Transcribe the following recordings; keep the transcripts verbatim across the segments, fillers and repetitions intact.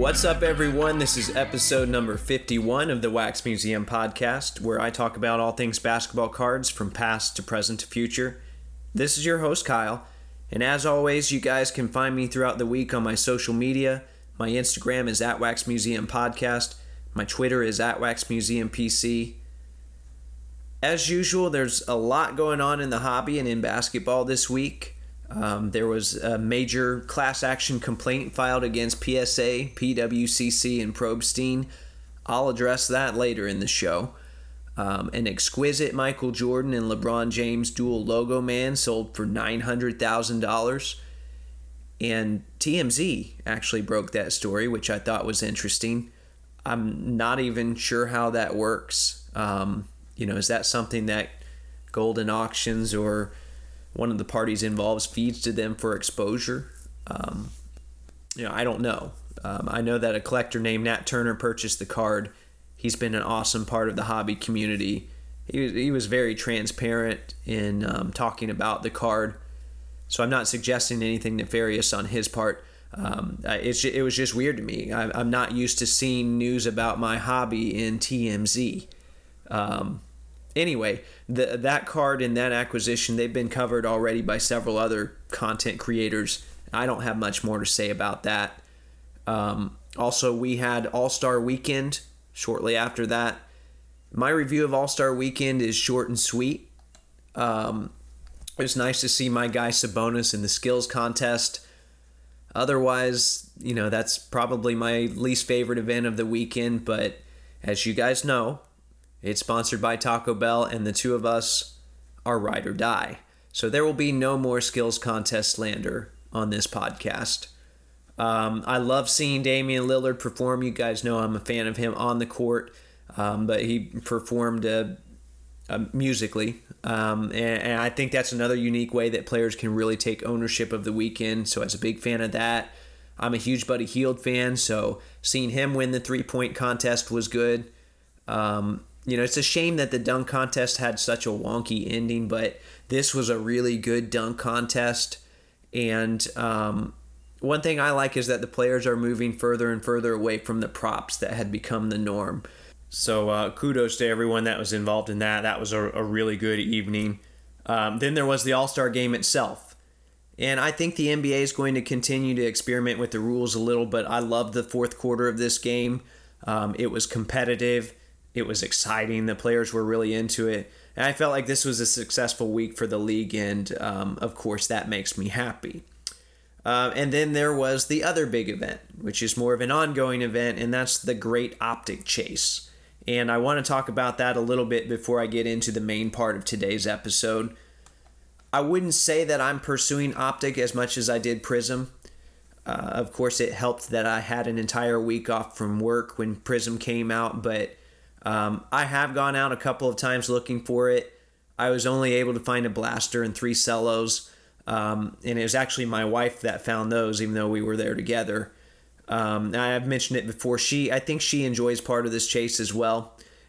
What's up, everyone? This is episode number fifty-one of the Wax Museum Podcast, where I talk about all things basketball cards from past to present to future. This is your host, Kyle, and as always, you guys can find me throughout the week on my social media. My Instagram is at Wax Museum Podcast. My Twitter is at Wax Museum P C. As usual, there's a lot going on in the hobby and in basketball this week. Um, there was a major class action complaint filed against P S A, P W C C, and Probstein. I'll address that later in the show. Um, an exquisite Michael Jordan and LeBron James dual logo man sold for nine hundred thousand dollars. And T M Z actually broke that story, which I thought was interesting. I'm not even sure how that works. Um, you know, is that something that Golden Auctions or one of the parties involved feeds to them for exposure? Um, you know, I don't know. Um, I know that a collector named Nat Turner purchased the card. He's been an awesome part of the hobby community. He was, he was very transparent in um, talking about the card. So I'm not suggesting anything nefarious on his part. Um, it's, it was just weird to me. I, I'm not used to seeing news about my hobby in T M Z. Um, Anyway, the, that card and that acquisition, they've been covered already by several other content creators. I don't have much more to say about that. Um, also, we had All-Star Weekend shortly after that. My review of All-Star Weekend is short and sweet. Um, it was nice to see my guy Sabonis in the skills contest. Otherwise, you know, that's probably my least favorite event of the weekend, but as you guys know, it's sponsored by Taco Bell, and the two of us are ride or die. So there will be no more skills contest slander on this podcast. Um, I love seeing Damian Lillard perform. You guys know I'm a fan of him on the court, um, but he performed uh, uh, musically. Um, and, and I think that's another unique way that players can really take ownership of the weekend. So as a big fan of that, I'm a huge Buddy Hield fan. So seeing him win the three-point contest was good. Um You know, it's a shame that the dunk contest had such a wonky ending, but this was a really good dunk contest. And um, one thing I like is that the players are moving further and further away from the props that had become the norm. So uh, kudos to everyone that was involved in that. That was a, a really good evening. Um, then there was the All-Star Game itself. And I think the N B A is going to continue to experiment with the rules a little, but I love the fourth quarter of this game. Um, it was competitive. It was exciting. The players were really into it. And I felt like this was a successful week for the league. And, um, of course, that makes me happy. Uh, and then there was the other big event, which is more of an ongoing event, and that's the Great Optic Chase. And I want to talk about that a little bit before I get into the main part of today's episode. I wouldn't say that I'm pursuing Optic as much as I did Prism. Uh, of course, it helped that I had an entire week off from work when Prism came out, but Um, I have gone out a couple of times looking for it. I was only able to find a blaster and three cellos, um, and it was actually my wife that found those, even though we were there together. Um, I have mentioned it before. She, I think she enjoys part of this chase as well.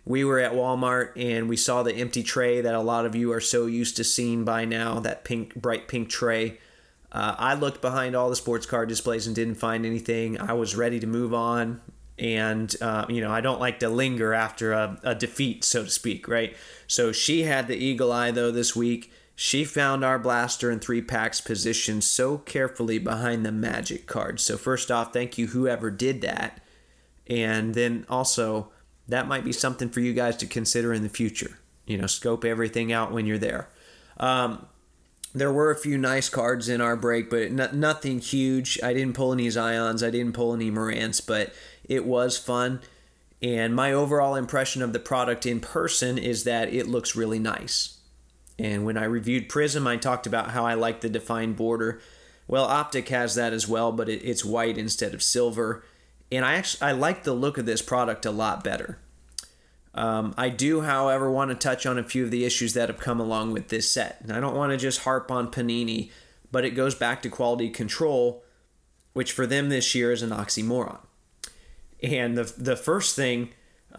We were at Walmart, and we saw the empty tray that a lot of you are so used to seeing by now, that pink, bright pink tray. Uh, I looked behind all the sports card displays and didn't find anything. I was ready to move on. And, uh, you know, I don't like to linger after a, a defeat, so to speak, right? So she had the eagle eye, though, this week. She found our blaster and three packs positioned so carefully behind the Magic card. So first off, thank you, whoever did that. And then also, that might be something for you guys to consider in the future. You know, scope everything out when you're there. Um, there were a few nice cards in our break, but no, nothing huge. I didn't pull any Zions. I didn't pull any Morants, but it was fun, and my overall impression of the product in person is that it looks really nice. And when I reviewed Prism, I talked about how I like the defined border. Well, Optic has that as well, but it, it's white instead of silver, and I actually I like the look of this product a lot better. Um, I do, however, want to touch on a few of the issues that have come along with this set. And I don't want to just harp on Panini, but it goes back to quality control, which for them this year is an oxymoron. And the the first thing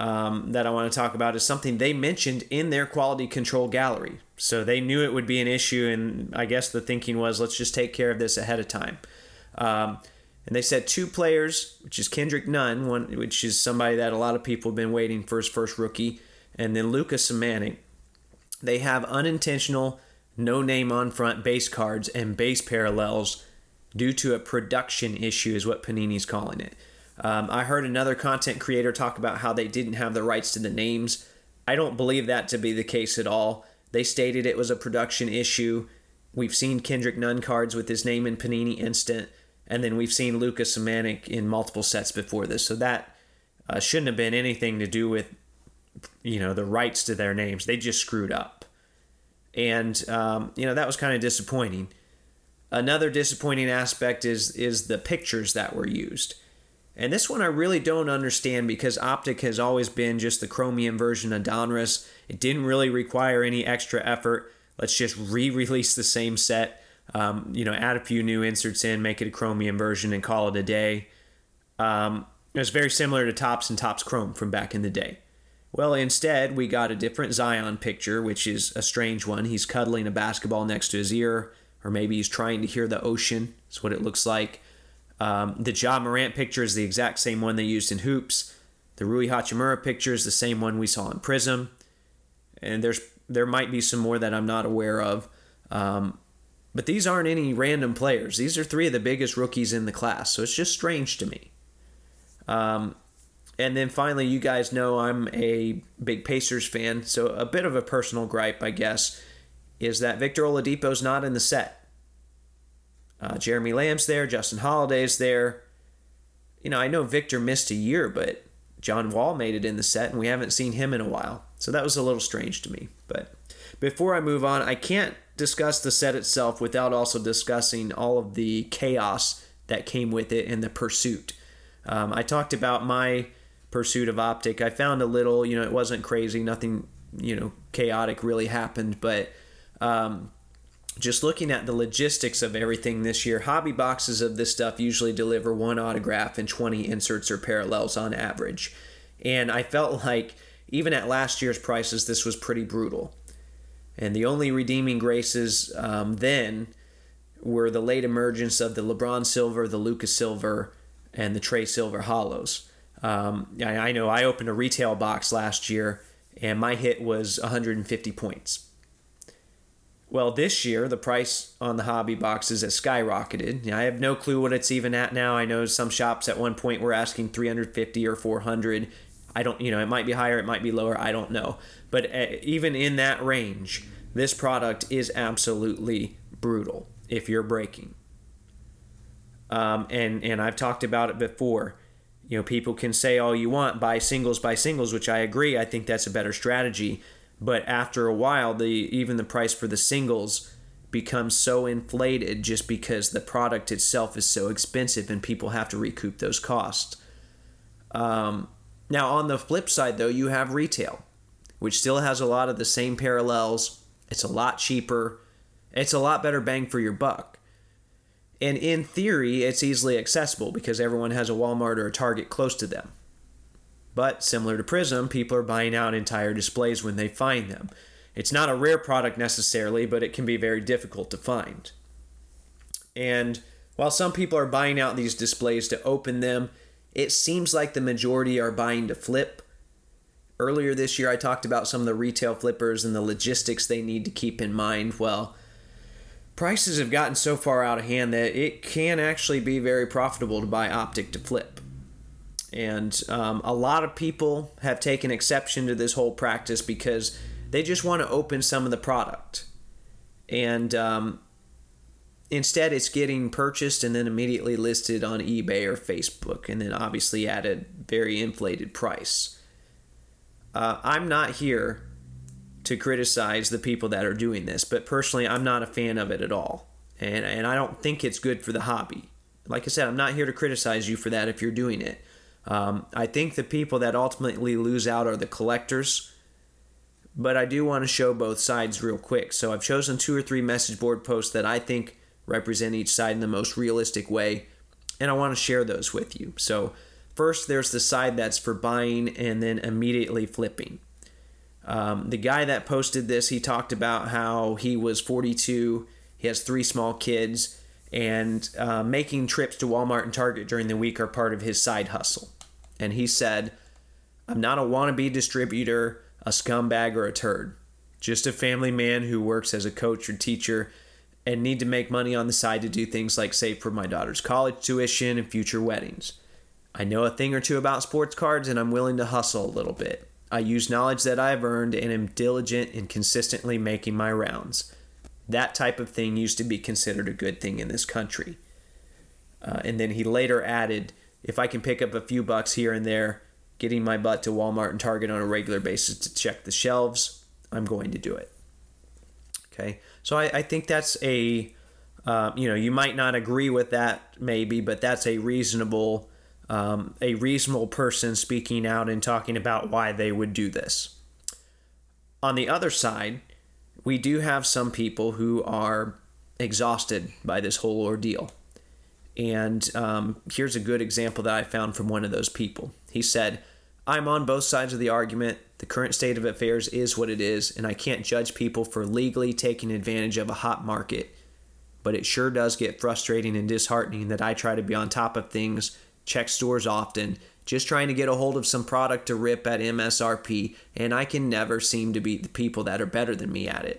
um, that I want to talk about is something they mentioned in their quality control gallery. So they knew it would be an issue, and I guess the thinking was, let's just take care of this ahead of time. Um, And they said two players, which is Kendrick Nunn, one which is somebody that a lot of people have been waiting for his first rookie, and then Luka Šamanić. They have unintentional no-name on-front base cards and base parallels due to a production issue is what Panini's calling it. Um, I heard another content creator talk about how they didn't have the rights to the names. I don't believe that to be the case at all. They stated it was a production issue. We've seen Kendrick Nunn cards with his name in Panini Instant, and then we've seen Luka Šamanić in multiple sets before this. So that uh, shouldn't have been anything to do with, you know, the rights to their names. They just screwed up. And, um, you know, that was kind of disappointing. Another disappointing aspect is is the pictures that were used. And this one I really don't understand because Optic has always been just the chromium version of Donruss. It didn't really require any extra effort. Let's just re-release the same set, um, you know, add a few new inserts in, make it a chromium version, and call it a day. Um, it was very similar to Topps and Topps Chrome from back in the day. Well, instead, we got a different Zion picture, which is a strange one. He's cuddling a basketball next to his ear, or maybe he's trying to hear the ocean. That's what it looks like. Um, the Ja Morant picture is the exact same one they used in Hoops. The Rui Hachimura picture is the same one we saw in Prism. And there's there might be some more that I'm not aware of. Um, but these aren't any random players. These are three of the biggest rookies in the class. So it's just strange to me. Um, and then finally, you guys know I'm a big Pacers fan. So a bit of a personal gripe, I guess, is that Victor Oladipo's not in the set. Uh, Jeremy Lamb's there. Justin Holiday's there. You know, I know Victor missed a year, but John Wall made it in the set, and we haven't seen him in a while. So that was a little strange to me. But before I move on, I can't discuss the set itself without also discussing all of the chaos that came with it and the pursuit. Um, I talked about my pursuit of Optic. I found a little, you know, it wasn't crazy. Nothing, you know, chaotic really happened, but... Um, Just looking at the logistics of everything this year, hobby boxes of this stuff usually deliver one autograph and twenty inserts or parallels on average. And I felt like even at last year's prices, this was pretty brutal. And the only redeeming graces um, then were the late emergence of the LeBron Silver, the Luka Silver, and the Trey Silver Hollows. Um, I, I know I opened a retail box last year, and my hit was one hundred fifty points. Well, this year, the price on the hobby boxes has skyrocketed. Now, I have no clue what it's even at now. I know some shops at one point were asking three hundred fifty or four hundred. I don't, you know, it might be higher, it might be lower, I don't know. But even in that range, this product is absolutely brutal if you're breaking. Um, and, and I've talked about it before. You know, people can say all you want, buy singles, buy singles, which I agree. I think that's a better strategy. But after a while, the even the price for the singles becomes so inflated just because the product itself is so expensive and people have to recoup those costs. Um, now, on the flip side, though, you have retail, which still has a lot of the same parallels. It's a lot cheaper. It's a lot better bang for your buck. And in theory, it's easily accessible because everyone has a Walmart or a Target close to them. But similar to Prism, people are buying out entire displays when they find them. It's not a rare product necessarily, but it can be very difficult to find. And while some people are buying out these displays to open them, it seems like the majority are buying to flip. Earlier this year, I talked about some of the retail flippers and the logistics they need to keep in mind. Well, prices have gotten so far out of hand that it can actually be very profitable to buy Optic to flip. And um, a lot of people have taken exception to this whole practice because they just want to open some of the product. And um, instead, it's getting purchased and then immediately listed on eBay or Facebook, and then obviously at a very inflated price. Uh, I'm not here to criticize the people that are doing this, but personally, I'm not a fan of it at all. And, and I don't think it's good for the hobby. Like I said, I'm not here to criticize you for that if you're doing it. Um, I think the people that ultimately lose out are the collectors, but I do want to show both sides real quick. So I've chosen two or three message board posts that I think represent each side in the most realistic way, and I want to share those with you. So first, there's the side that's for buying and then immediately flipping. Um, the guy that posted this, he talked about how he was forty-two, he has three small kids, and uh, making trips to Walmart and Target during the week are part of his side hustle. And he said, "I'm not a wannabe distributor, a scumbag, or a turd. Just a family man who works as a coach or teacher and need to make money on the side to do things like save for my daughter's college tuition and future weddings. I know a thing or two about sports cards, and I'm willing to hustle a little bit. I use knowledge that I've earned and am diligent in consistently making my rounds." That type of thing used to be considered a good thing in this country. Uh, and then he later added, "If I can pick up a few bucks here and there, getting my butt to Walmart and Target on a regular basis to check the shelves, I'm going to do it." Okay, so I, I think that's a, uh, you know, you might not agree with that maybe, but that's a reasonable Um, a reasonable person speaking out and talking about why they would do this. On the other side, we do have some people who are exhausted by this whole ordeal. And um, here's a good example that I found from one of those people. He said, "I'm on both sides of the argument. The current state of affairs is what it is, and I can't judge people for legally taking advantage of a hot market. But it sure does get frustrating and disheartening that I try to be on top of things, check stores often, just trying to get a hold of some product to rip at M S R P, and I can never seem to beat the people that are better than me at it.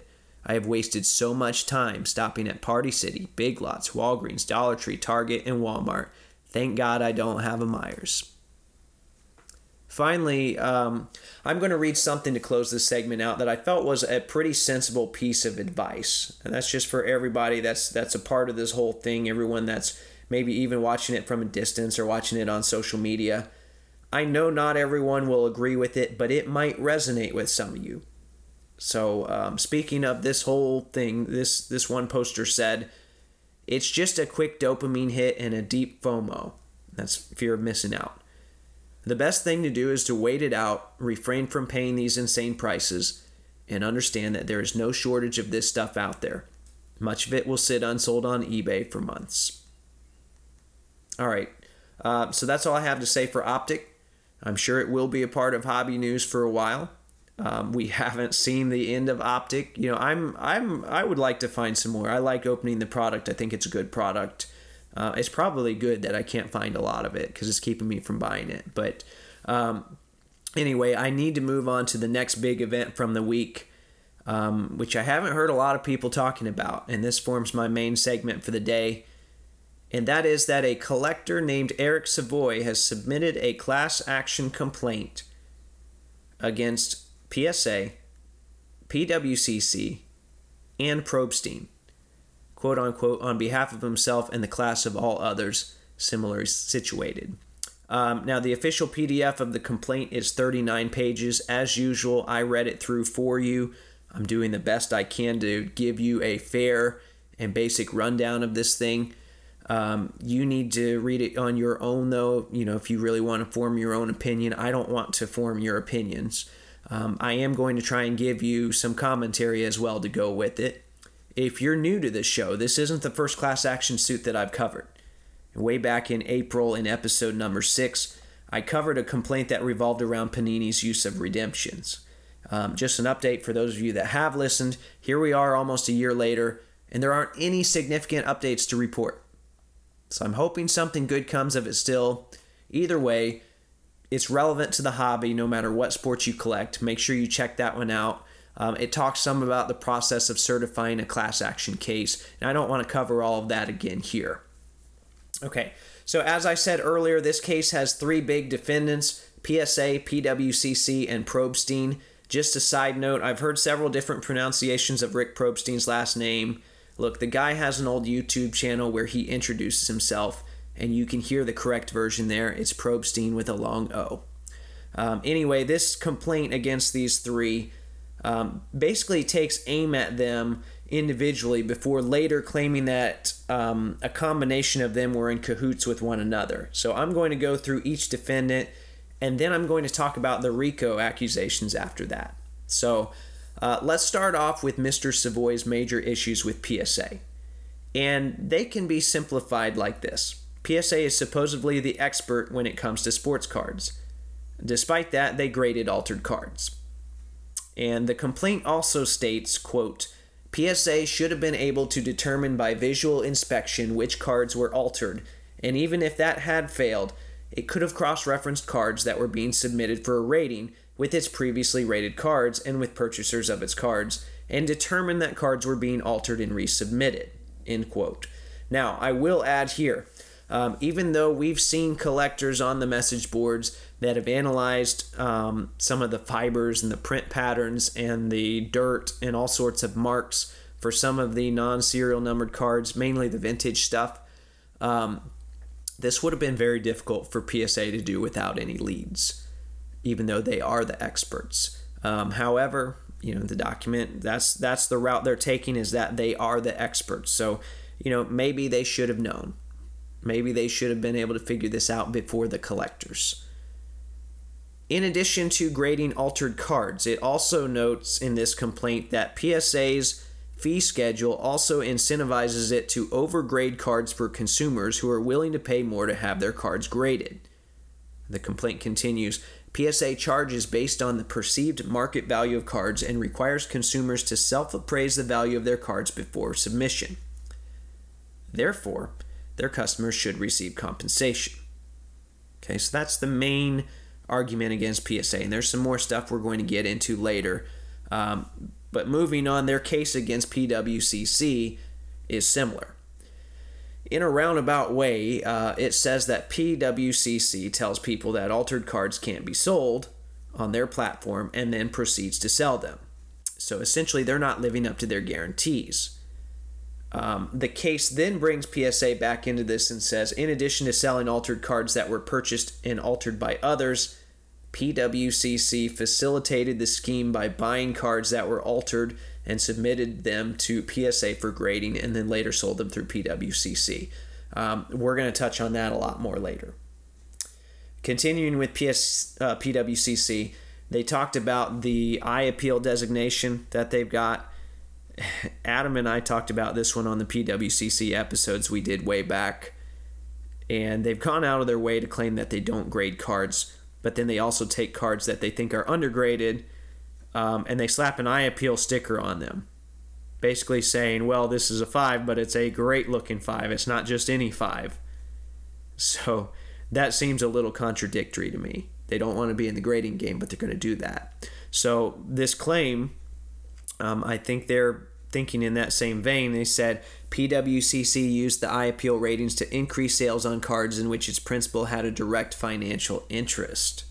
I have wasted so much time stopping at Party City, Big Lots, Walgreens, Dollar Tree, Target, and Walmart. Thank God I don't have a Myers." Finally, um, I'm going to read something to close this segment out that I felt was a pretty sensible piece of advice. And that's just for everybody that's that's a part of this whole thing, everyone that's maybe even watching it from a distance or watching it on social media. I know not everyone will agree with it, but it might resonate with some of you. So um, speaking of this whole thing, this, this one poster said, "It's just a quick dopamine hit and a deep FOMO." That's fear of missing out. "The best thing to do is to wait it out, refrain from paying these insane prices, and understand that there is no shortage of this stuff out there. Much of it will sit unsold on eBay for months." All right, uh, so that's all I have to say for Optic. I'm sure it will be a part of hobby news for a while. Um, we haven't seen the end of Optic. You know, I'm I'm I would like to find some more. I like opening the product. I think it's a good product. Uh, it's probably good that I can't find a lot of it because it's keeping me from buying it. But um, anyway, I need to move on to the next big event from the week, um, which I haven't heard a lot of people talking about, and this forms my main segment for the day. And that is that a collector named Eric Savoy has submitted a class action complaint against P S A, P W C C, and Probstein, quote unquote, on behalf of himself and the class of all others similarly situated. Um, now, the official P D F of the complaint is thirty-nine pages. As usual, I read it through for you. I'm doing the best I can to give you a fair and basic rundown of this thing. Um, you need to read it on your own, though, you know, if you really want to form your own opinion. I don't want to form your opinions. Um, I am going to try and give you some commentary as well to go with it. If you're new to this show, this isn't the first class action suit that I've covered. Way back in April in episode number six, I covered a complaint that revolved around Panini's use of redemptions. Um, just an update for those of you that have listened. Here we are almost a year later, and there aren't any significant updates to report. So I'm hoping something good comes of it still. Either way, it's relevant to the hobby no matter what sports you collect. Make sure you check that one out. Um, it talks some about the process of certifying a class action case, and I don't want to cover all of that again here. Okay, so as I said earlier, this case has three big defendants, P S A, P W C C, and Probstein. Just a side note, I've heard several different pronunciations of Rick Probstein's last name. Look, the guy has an old YouTube channel where he introduces himself, and you can hear the correct version there. It's Probstein with a long O. Um, anyway, this complaint against these three um, basically takes aim at them individually before later claiming that um, a combination of them were in cahoots with one another. So I'm going to go through each defendant, and then I'm going to talk about the RICO accusations after that. So Uh, let's start off with Mister Savoy's major issues with P S A. And they can be simplified like this. P S A is supposedly the expert when it comes to sports cards. Despite that, they graded altered cards. And the complaint also states, quote, P S A should have been able to determine by visual inspection which cards were altered, and even if that had failed, it could have cross-referenced cards that were being submitted for a rating with its previously rated cards and with purchasers of its cards, and determined that cards were being altered and resubmitted, end quote. Now, I will add here, um, even though we've seen collectors on the message boards that have analyzed um, some of the fibers and the print patterns and the dirt and all sorts of marks for some of the non-serial numbered cards, mainly the vintage stuff, um, this would have been very difficult for P S A to do without any leads, even though they are the experts. Um, however, you know, the document, that's that's the route they're taking, is that they are the experts. So, you know, maybe they should have known. Maybe they should have been able to figure this out before the collectors. In addition to grading altered cards, it also notes in this complaint that P S A's fee schedule also incentivizes it to overgrade cards for consumers who are willing to pay more to have their cards graded. The complaint continues, P S A charges based on the perceived market value of cards and requires consumers to self-appraise the value of their cards before submission. Therefore, their customers should receive compensation. Okay, so that's the main argument against P S A, and there's some more stuff we're going to get into later. Um, but moving on, their case against P W C C is similar. In a roundabout way, uh, it says that P W C C tells people that altered cards can't be sold on their platform and then proceeds to sell them. So essentially, they're not living up to their guarantees. Um, the case then brings P S A back into this and says, in addition to selling altered cards that were purchased and altered by others, P W C C facilitated the scheme by buying cards that were altered and submitted them to P S A for grading and then later sold them through P W C C. Um, we're going to touch on that a lot more later. Continuing with P S, uh, P W C C, they talked about the eye appeal designation that they've got. Adam and I talked about this one on the P W C C episodes we did way back. And they've gone out of their way to claim that they don't grade cards, but then they also take cards that they think are undergraded, Um, and they slap an eye appeal sticker on them, basically saying, well, this is a five, but it's a great looking five. It's not just any five. So that seems a little contradictory to me. They don't want to be in the grading game, but they're going to do that. So this claim, um, I think they're thinking in that same vein. They said P W C C used the eye appeal ratings to increase sales on cards in which its principal had a direct financial interest.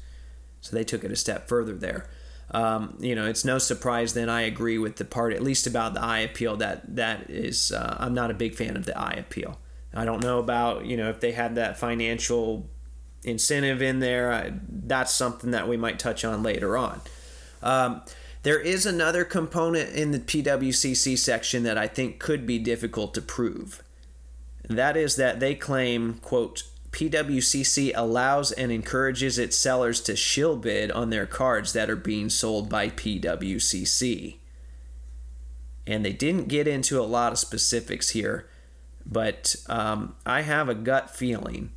So they took it a step further there. Um, you know, it's no surprise then I agree with the part, at least about the eye appeal, that that is, uh, I'm not a big fan of the eye appeal. I don't know about, you know, if they had that financial incentive in there. I, that's something that we might touch on later on. Um, there is another component in the P W C C section that I think could be difficult to prove. That is that they claim, quote, P W C C allows and encourages its sellers to shill bid on their cards that are being sold by P W C C. And they didn't get into a lot of specifics here, but um, I have a gut feeling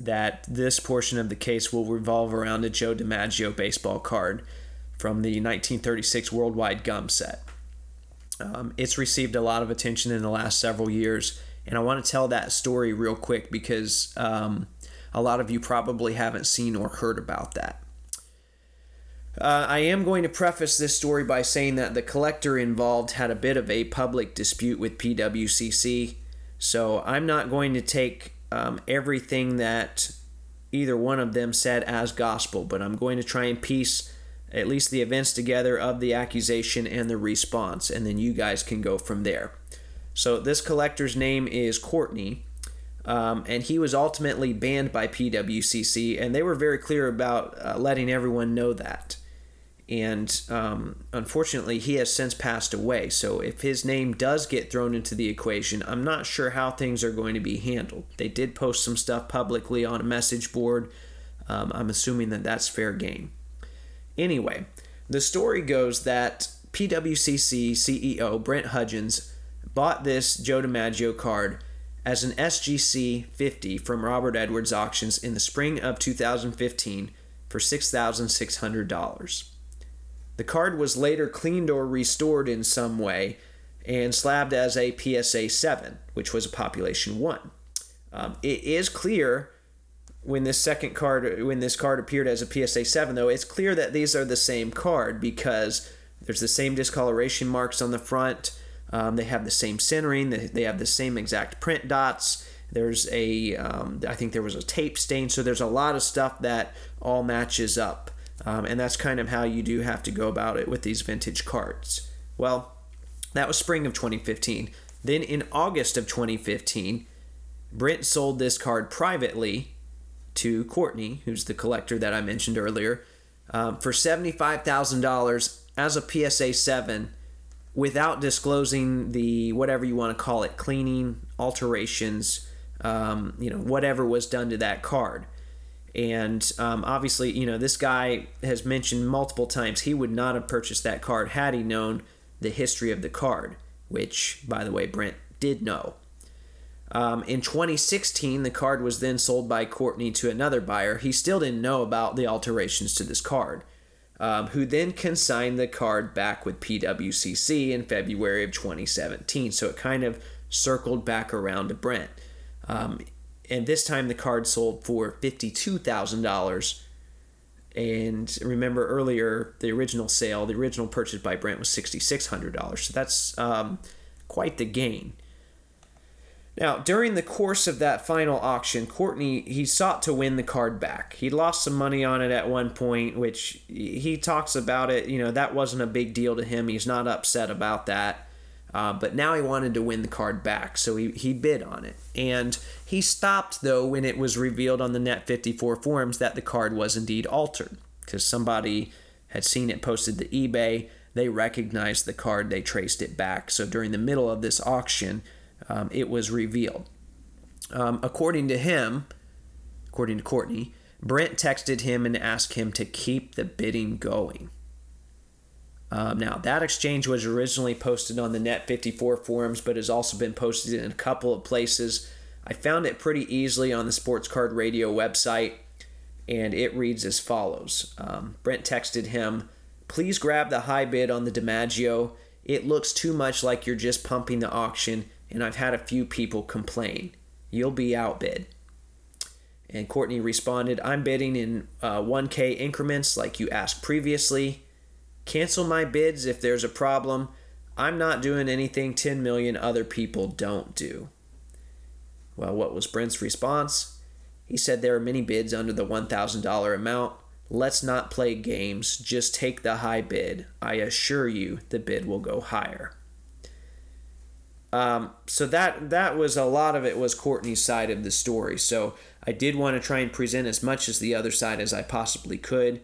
that this portion of the case will revolve around a Joe DiMaggio baseball card from the nineteen thirty-six Worldwide Gum set. Um, it's received a lot of attention in the last several years, and I want to tell that story real quick because um, a lot of you probably haven't seen or heard about that. Uh, I am going to preface this story by saying that the collector involved had a bit of a public dispute with P W C C, so I'm not going to take um, everything that either one of them said as gospel, but I'm going to try and piece at least the events together of the accusation and the response, and then you guys can go from there. So this collector's name is Courtney, um, and he was ultimately banned by P W C C, and they were very clear about uh, letting everyone know that. And um, unfortunately, he has since passed away, so if his name does get thrown into the equation, I'm not sure how things are going to be handled. They did post some stuff publicly on a message board. Um, I'm assuming that that's fair game. Anyway, the story goes that P W C C C E O Brent Hudgens bought this Joe DiMaggio card as an S G C fifty from Robert Edwards Auctions in the spring of two thousand fifteen for six thousand six hundred dollars. The card was later cleaned or restored in some way and slabbed as a P S A seven, which was a population one. Um, it is clear when this second card, when this card appeared as a P S A seven, though, it's clear that these are the same card because there's the same discoloration marks on the front. Um, they have the same centering. They have the same exact print dots. There's a, um, I think there was a tape stain. So there's a lot of stuff that all matches up. Um, and that's kind of how you do have to go about it with these vintage cards. Well, that was spring of twenty fifteen. Then in August of twenty fifteen, Brent sold this card privately to Courtney, who's the collector that I mentioned earlier, um, for seventy-five thousand dollars as a P S A seven without disclosing the whatever you want to call it, cleaning, alterations, um, you know, whatever was done to that card. And um, obviously, you know, this guy has mentioned multiple times he would not have purchased that card had he known the history of the card, which, by the way, Brent did know. Um, in twenty sixteen, the card was then sold by Courtney to another buyer. He still didn't know about the alterations to this card, um, who then consigned the card back with P W C C in February of twenty seventeen. So it kind of circled back around to Brent. Um, And this time the card sold for fifty-two thousand dollars. And remember earlier, the original sale, the original purchase by Brent was six thousand six hundred dollars. So that's um, quite the gain. Now, during the course of that final auction, Courtney, he sought to win the card back. He lost some money on it at one point, which he talks about it. You know, that wasn't a big deal to him. He's not upset about that. Uh, but now he wanted to win the card back, so he, he bid on it. And he stopped, though, when it was revealed on the Net fifty-four forums that the card was indeed altered, because somebody had seen it posted to eBay. They recognized the card. They traced it back. So during the middle of this auction, um, it was revealed. Um, according to him, according to Courtney, Brent texted him and asked him to keep the bidding going. Um, now, that exchange was originally posted on the Net fifty-four forums, but has also been posted in a couple of places. I found it pretty easily on the Sports Card Radio website, and it reads as follows. Um, Brent texted him, "Please grab the high bid on the DiMaggio. It looks too much like you're just pumping the auction, and I've had a few people complain. You'll be outbid." And Courtney responded, "I'm bidding in uh, one K increments like you asked previously. Cancel my bids if there's a problem. I'm not doing anything ten million other people don't do." Well, what was Brent's response? He said there are many bids under the one thousand dollars amount. Let's not play games. Just take the high bid. I assure you the bid will go higher. Um, so that that was a lot of it was Courtney's side of the story. So I did want to try and present as much as the other side as I possibly could.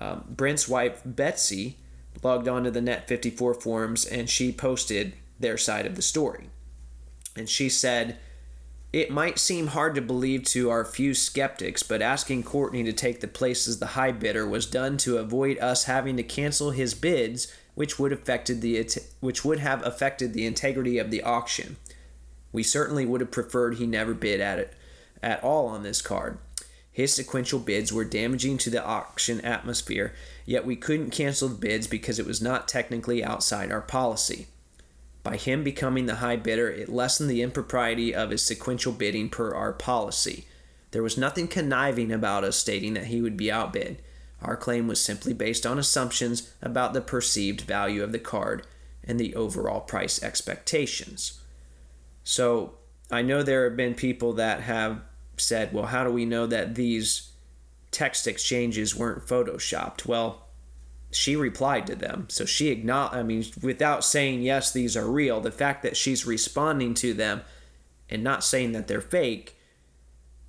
Um, Brent's wife, Betsy, logged onto the Net fifty-four forums and she posted their side of the story. And she said, "It might seem hard to believe to our few skeptics, but asking Courtney to take the place as the high bidder was done to avoid us having to cancel his bids, which would affected the which would have affected the integrity of the auction. We certainly would have preferred he never bid at it at all on this card. His sequential bids were damaging to the auction atmosphere, yet we couldn't cancel the bids because it was not technically outside our policy. By him becoming the high bidder, it lessened the impropriety of his sequential bidding per our policy. There was nothing conniving about us stating that he would be outbid. Our claim was simply based on assumptions about the perceived value of the card and the overall price expectations." So I know there have been people that have said, well, how do we know that these text exchanges weren't photoshopped? Well, she replied to them. So she acknowledged, I mean, without saying, yes, these are real, the fact that she's responding to them and not saying that they're fake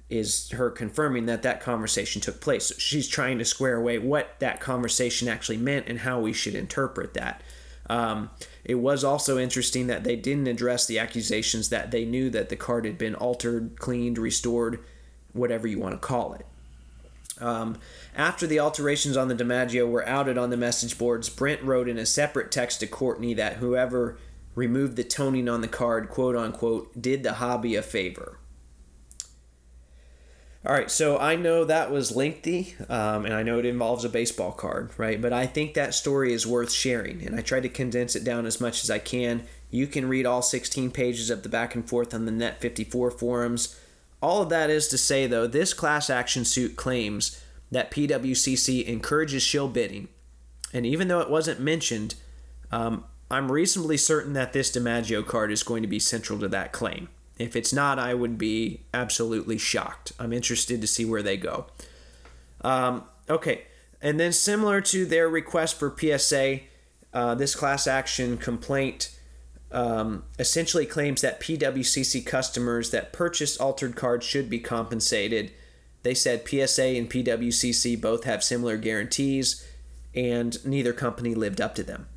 is her confirming that that conversation took place. So she's trying to square away what that conversation actually meant and how we should interpret that. Um, it was also interesting that they didn't address the accusations that they knew that the card had been altered, cleaned, restored, whatever you want to call it. Um, after the alterations on the DiMaggio were outed on the message boards, Brent wrote in a separate text to Courtney that whoever removed the toning on the card, quote unquote, did the hobby a favor. All right, so I know that was lengthy, um, and I know it involves a baseball card, right? But I think that story is worth sharing, and I tried to condense it down as much as I can. You can read all sixteen pages of the back and forth on the Net fifty-four forums. All of that is to say, though, this class action suit claims that P W C C encourages shill bidding, and even though it wasn't mentioned, um, I'm reasonably certain that this DiMaggio card is going to be central to that claim. If it's not, I would be absolutely shocked. I'm interested to see where they go. Um, okay, and then similar to their request for P S A, uh, this class action complaint um, essentially claims that P W C C customers that purchased altered cards should be compensated. They said P S A and P W C C both have similar guarantees, and neither company lived up to them.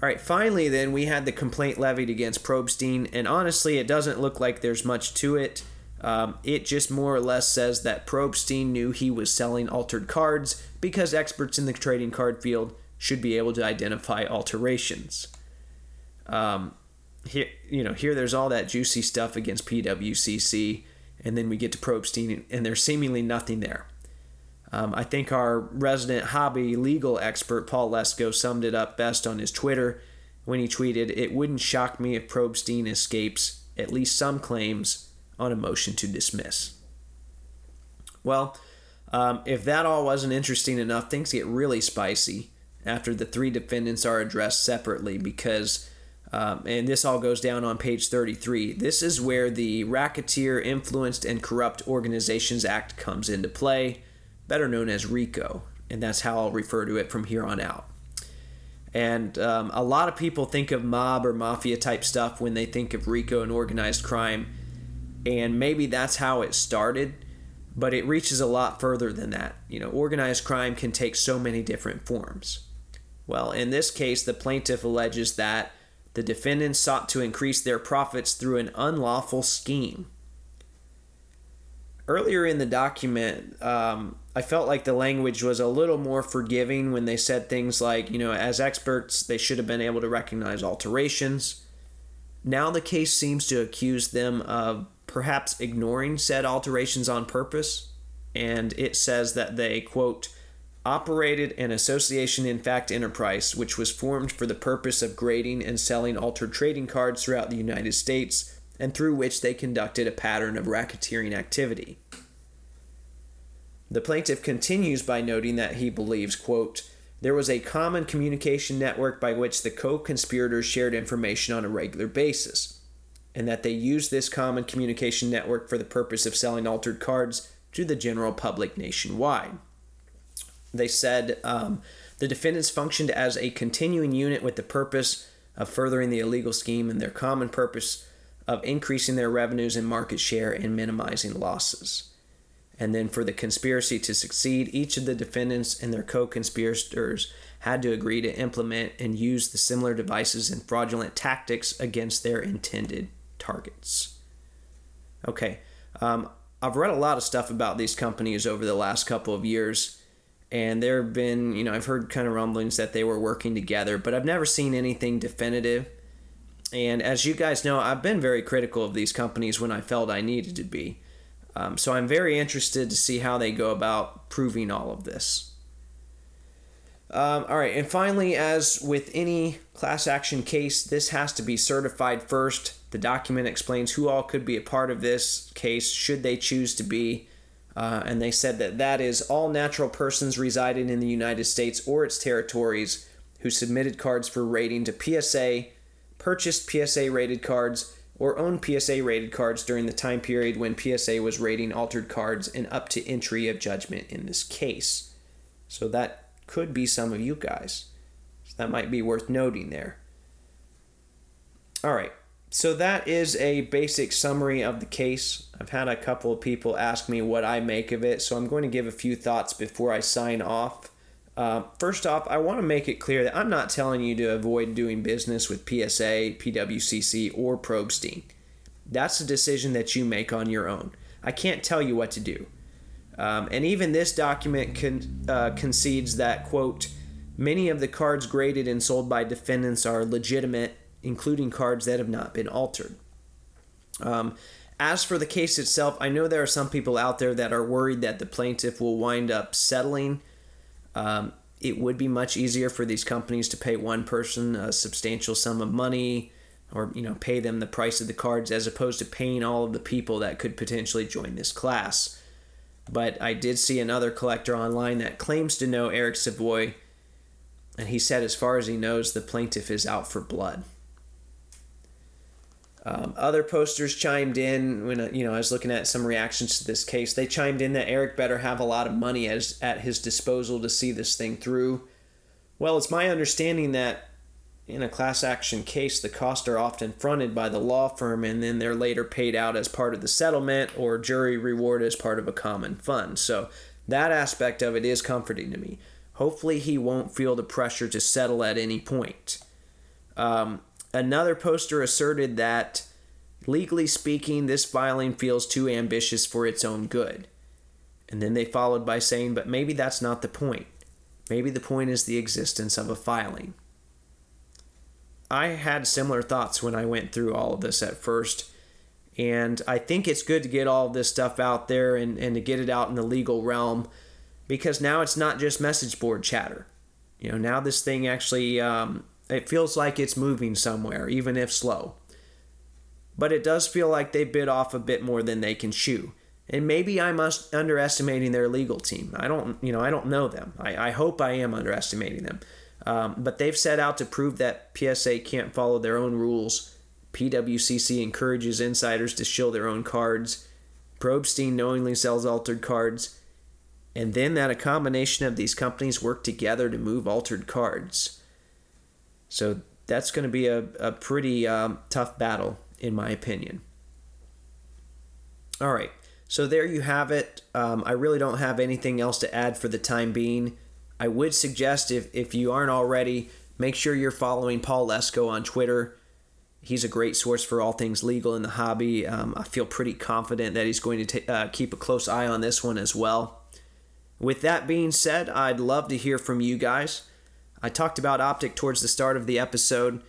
All right, finally then, we had the complaint levied against Probstein, and honestly, it doesn't look like there's much to it. Um, it just more or less says that Probstein knew he was selling altered cards because experts in the trading card field should be able to identify alterations. Um, here, you know, here there's all that juicy stuff against P W C C, and then we get to Probstein, and there's seemingly nothing there. Um, I think our resident hobby legal expert, Paul Lesko, summed it up best on his Twitter when he tweeted, "It wouldn't shock me if Probstein escapes at least some claims on a motion to dismiss." Well, um, if that all wasn't interesting enough, things get really spicy after the three defendants are addressed separately because, um, and this all goes down on page thirty-three, this is where the Racketeer Influenced and Corrupt Organizations Act comes into play, better known as RICO, and that's how I'll refer to it from here on out. And um, a lot of people think of mob or mafia-type stuff when they think of RICO and organized crime, and maybe that's how it started, but it reaches a lot further than that. You know, organized crime can take so many different forms. Well, in this case, the plaintiff alleges that the defendants sought to increase their profits through an unlawful scheme. Earlier in the document, um, I felt like the language was a little more forgiving when they said things like, you know, as experts, they should have been able to recognize alterations. Now the case seems to accuse them of perhaps ignoring said alterations on purpose, and it says that they, quote, operated an association in fact enterprise, which was formed for the purpose of grading and selling altered trading cards throughout the United States, and through which they conducted a pattern of racketeering activity. The plaintiff continues by noting that he believes, quote, there was a common communication network by which the co-conspirators shared information on a regular basis, and that they used this common communication network for the purpose of selling altered cards to the general public nationwide. They said um, the defendants functioned as a continuing unit with the purpose of furthering the illegal scheme and their common purpose of increasing their revenues and market share and minimizing losses. And then for the conspiracy to succeed, each of the defendants and their co-conspirators had to agree to implement and use the similar devices and fraudulent tactics against their intended targets. Okay, um, I've read a lot of stuff about these companies over the last couple of years, and there have been, you know, I've heard kind of rumblings that they were working together, but I've never seen anything definitive. And as you guys know, I've been very critical of these companies when I felt I needed to be. Um, so I'm very interested to see how they go about proving all of this. Um, all right, and finally, as with any class action case, this has to be certified first. The document explains who all could be a part of this case, should they choose to be. Uh, and they said that that is all natural persons residing in the United States or its territories who submitted cards for rating to P S A, purchased P S A-rated cards, or owned P S A-rated cards during the time period when P S A was rating altered cards and up to entry of judgment in this case. So that could be some of you guys. So that might be worth noting there. All right, so that is a basic summary of the case. I've had a couple of people ask me what I make of it, so I'm going to give a few thoughts before I sign off. Uh, first off, I want to make it clear that I'm not telling you to avoid doing business with P S A, P W C C, or Probstein. That's a decision that you make on your own. I can't tell you what to do. Um, and even this document con- uh, concedes that, quote, many of the cards graded and sold by defendants are legitimate, including cards that have not been altered. Um, As for the case itself, I know there are some people out there that are worried that the plaintiff will wind up settling. Um, it would be much easier for these companies to pay one person a substantial sum of money, or, you know, pay them the price of the cards, as opposed to paying all of the people that could potentially join this class. But I did see another collector online that claims to know Eric Savoy, and he said as far as he knows, the plaintiff is out for blood. Um, other posters chimed in when, you know, I was looking at some reactions to this case. They chimed in that Eric better have a lot of money as at his disposal to see this thing through. Well, it's my understanding that in a class action case, the costs are often fronted by the law firm, and then they're later paid out as part of the settlement or jury reward as part of a common fund. So that aspect of it is comforting to me. Hopefully he won't feel the pressure to settle at any point. Um, another poster asserted that, legally speaking, this filing feels too ambitious for its own good. And then they followed by saying, but maybe that's not the point. Maybe the point is the existence of a filing. I had similar thoughts when I went through all of this at first, and I think it's good to get all of this stuff out there and, and to get it out in the legal realm, because now it's not just message board chatter. You know, now this thing actually, um, it feels like it's moving somewhere, even if slow. But it does feel like they bit off a bit more than they can chew. And maybe I'm underestimating their legal team. I don't, you know, I don't know them. I, I hope I am underestimating them. Um, but they've set out to prove that P S A can't follow their own rules. P W C C encourages insiders to shill their own cards. Probstein knowingly sells altered cards. And then that a combination of these companies work together to move altered cards. So that's going to be a, a pretty um, tough battle, in my opinion. All right. So there you have it. Um, I really don't have anything else to add for the time being. I would suggest, if, if you aren't already, make sure you're following Paul Lesko on Twitter. He's a great source for all things legal in the hobby. Um, I feel pretty confident that he's going to t- uh, keep a close eye on this one as well. With that being said, I'd love to hear from you guys. I talked about Optic towards the start of the episode.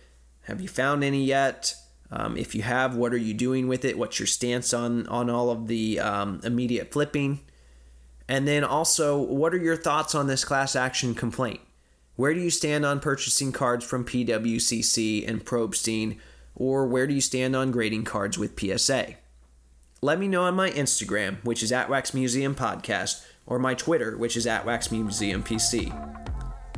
Have you found any yet? Um, if you have, what are you doing with it? What's your stance on, on all of the um, immediate flipping? And then also, what are your thoughts on this class action complaint? Where do you stand on purchasing cards from P W C C and Probstein, or where do you stand on grading cards with P S A? Let me know on my Instagram, which is at Wax Museum Podcast, or my Twitter, which is at Wax Museum P C.